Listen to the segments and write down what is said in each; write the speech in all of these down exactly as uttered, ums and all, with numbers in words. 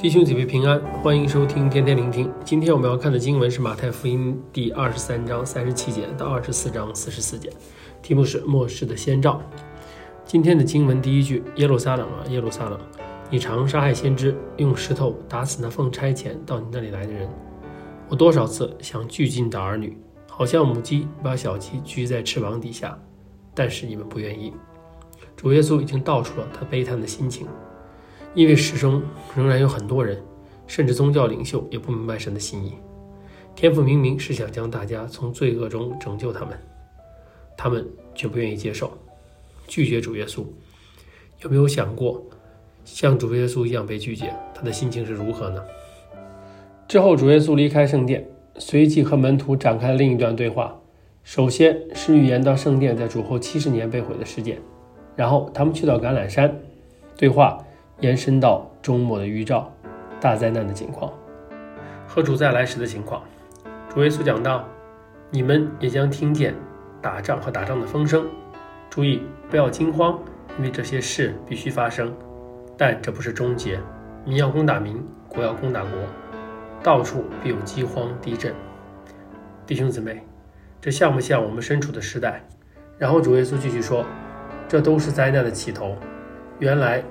弟兄姐妹平安，欢迎收听天天聆听。今天我们要看的经文是马太福音第二十三章三十七节到二十四章四十四节，题目是末世的先兆。今天的经文第一句：耶路撒冷啊，耶路撒冷，你常杀害先知，用石头打死那奉差遣到你那里来的人。我多少次想拘禁你的儿女，好像母鸡把小鸡拘在翅膀底下，但是你们不愿意。主耶稣已经道出了他悲叹的心情。因为始终仍然有很多人，甚至宗教领袖也不明白神的心意。天父明明是想将大家从罪恶中拯救他们，他们却不愿意接受，拒绝主耶稣。有没有想过，像主耶稣一样被拒绝，他的心情是如何呢？之后，主耶稣离开圣殿，随即和门徒展开另一段对话。首先是预言到圣殿在主后七十年被毁的事件，然后他们去到橄榄山，对话延伸到终末的预兆、大灾难的情况和主再来时的情况。主耶稣讲到，你们也将听见打仗和打仗的风声，注意不要惊慌，因为这些事必须发生，但这不是终结。民要攻打民，国要攻打国，到处必有饥荒、地震。弟兄姊妹，这像不像我们身处的时代？然后主耶稣继续说，这都是灾难的起头，原来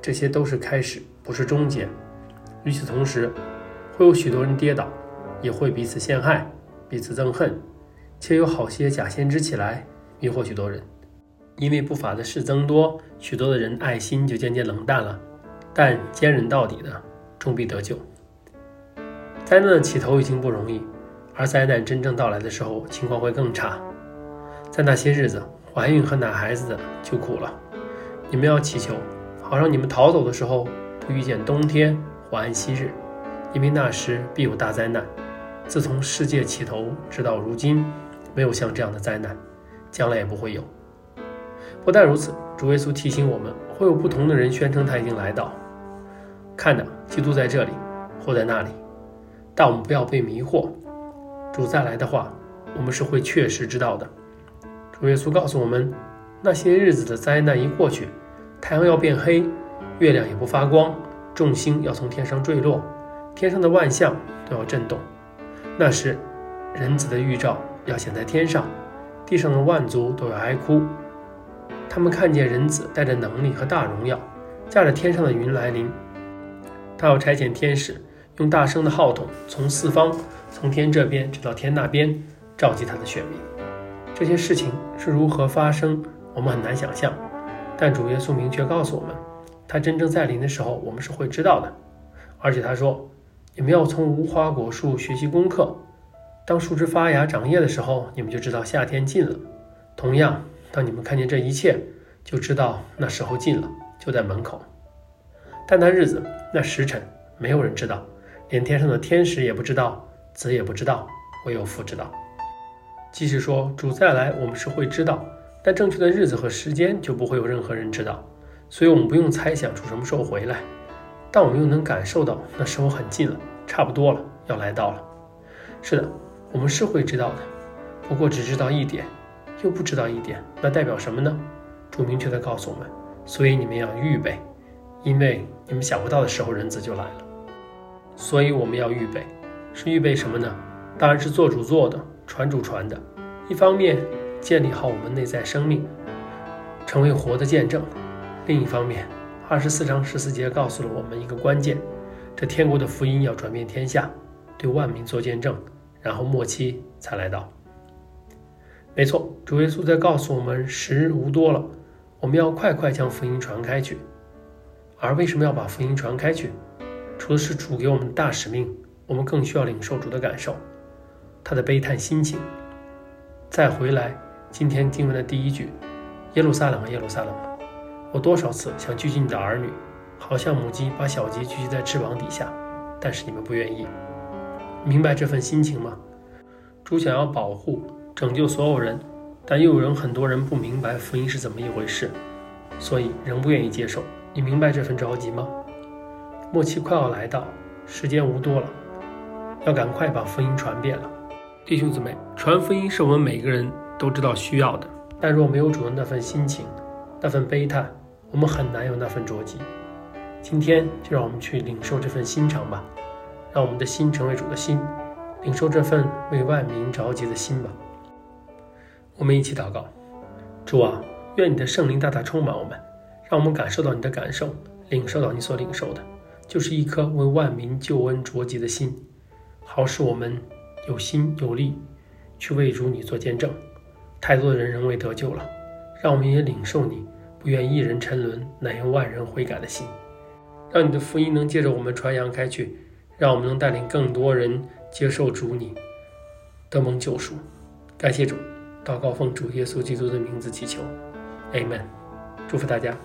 这些都是开始，不是终结。与此同时，会有许多人跌倒，也会彼此陷害，彼此憎恨，且有好些假先知起来迷惑许多人。因为不法的事增多，许多的人爱心就渐渐冷淡了，但坚忍到底的终必得救。灾难的起头已经不容易，而灾难真正到来的时候，情况会更差。在那些日子，怀孕和奶孩子的就苦了。你们要祈求，好让你们逃走的时候不遇见冬天或安息日，因为那时必有大灾难。自从世界起头直到如今，没有像这样的灾难，将来也不会有。不但如此，主耶稣提醒我们，会有不同的人宣称他已经来到，看哪，基督在这里或在那里，但我们不要被迷惑。主再来的话，我们是会确实知道的。主耶稣告诉我们，那些日子的灾难一过去，太阳要变黑，月亮也不发光，众星要从天上坠落，天上的万象都要震动。那时，人子的预兆要显在天上，地上的万族都要哀哭。他们看见人子带着能力和大荣耀，驾着天上的云来临。他要差遣天使，用大声的号筒，从四方，从天这边直到天那边，召集他的选民。这些事情是如何发生，我们很难想象。但主耶稣明确告诉我们，他真正再临的时候，我们是会知道的。而且他说，你们要从无花果树学习功课，当树枝发芽长叶的时候，你们就知道夏天近了。同样，当你们看见这一切，就知道那时候近了，就在门口。但那日子、那时辰，没有人知道，连天上的天使也不知道，子也不知道，唯有父知道。即使说主再来，我们是会知道，但正确的日子和时间就不会有任何人知道，所以我们不用猜想主什么时候回来，但我们又能感受到那时候很近了，差不多了，要来到了。是的，我们是会知道的，不过只知道一点，又不知道一点，那代表什么呢？主明确地告诉我们，所以你们要预备，因为你们想不到的时候，人子就来了。所以我们要预备，是预备什么呢？当然是做主做的，传主传的。一方面建立好我们内在生命，成为活的见证。另一方面，二十四章十四节告诉了我们一个关键，这天国的福音要传遍天下，对万民做见证，然后末期才来到。没错，主耶稣在告诉我们时日无多了，我们要快快将福音传开去。而为什么要把福音传开去？除了是主给我们的大使命，我们更需要领受主的感受，他的悲叹心情。再回来今天经文的第一句，耶路撒冷啊，耶路撒冷，我多少次想拘禁你的儿女，好像母鸡把小鸡拘禁在翅膀底下，但是你们不愿意。明白这份心情吗？主想要保护、拯救所有人，但又有人很多人不明白福音是怎么一回事，所以仍不愿意接受。你明白这份着急吗？末期快要来到，时间无多了，要赶快把福音传遍了。弟兄姊妹，传福音是我们每个人都知道需要的，但若没有主的那份心情、那份悲叹，我们很难有那份着急。今天就让我们去领受这份心肠吧，让我们的心成为主的心，领受这份为万民着急的心吧。我们一起祷告。主啊，愿你的圣灵大大充满我们，让我们感受到你的感受，领受到你所领受的，就是一颗为万民救恩着急的心，好使我们有心有力去为主你做见证。太多的人仍未得救了，让我们也领受你不愿一人沉沦，乃愿万人悔改的心，让你的福音能借着我们传扬开去，让我们能带领更多人接受主你得蒙救赎。感谢主，祷告奉主耶稣基督的名字祈求， 阿门。 祝福大家。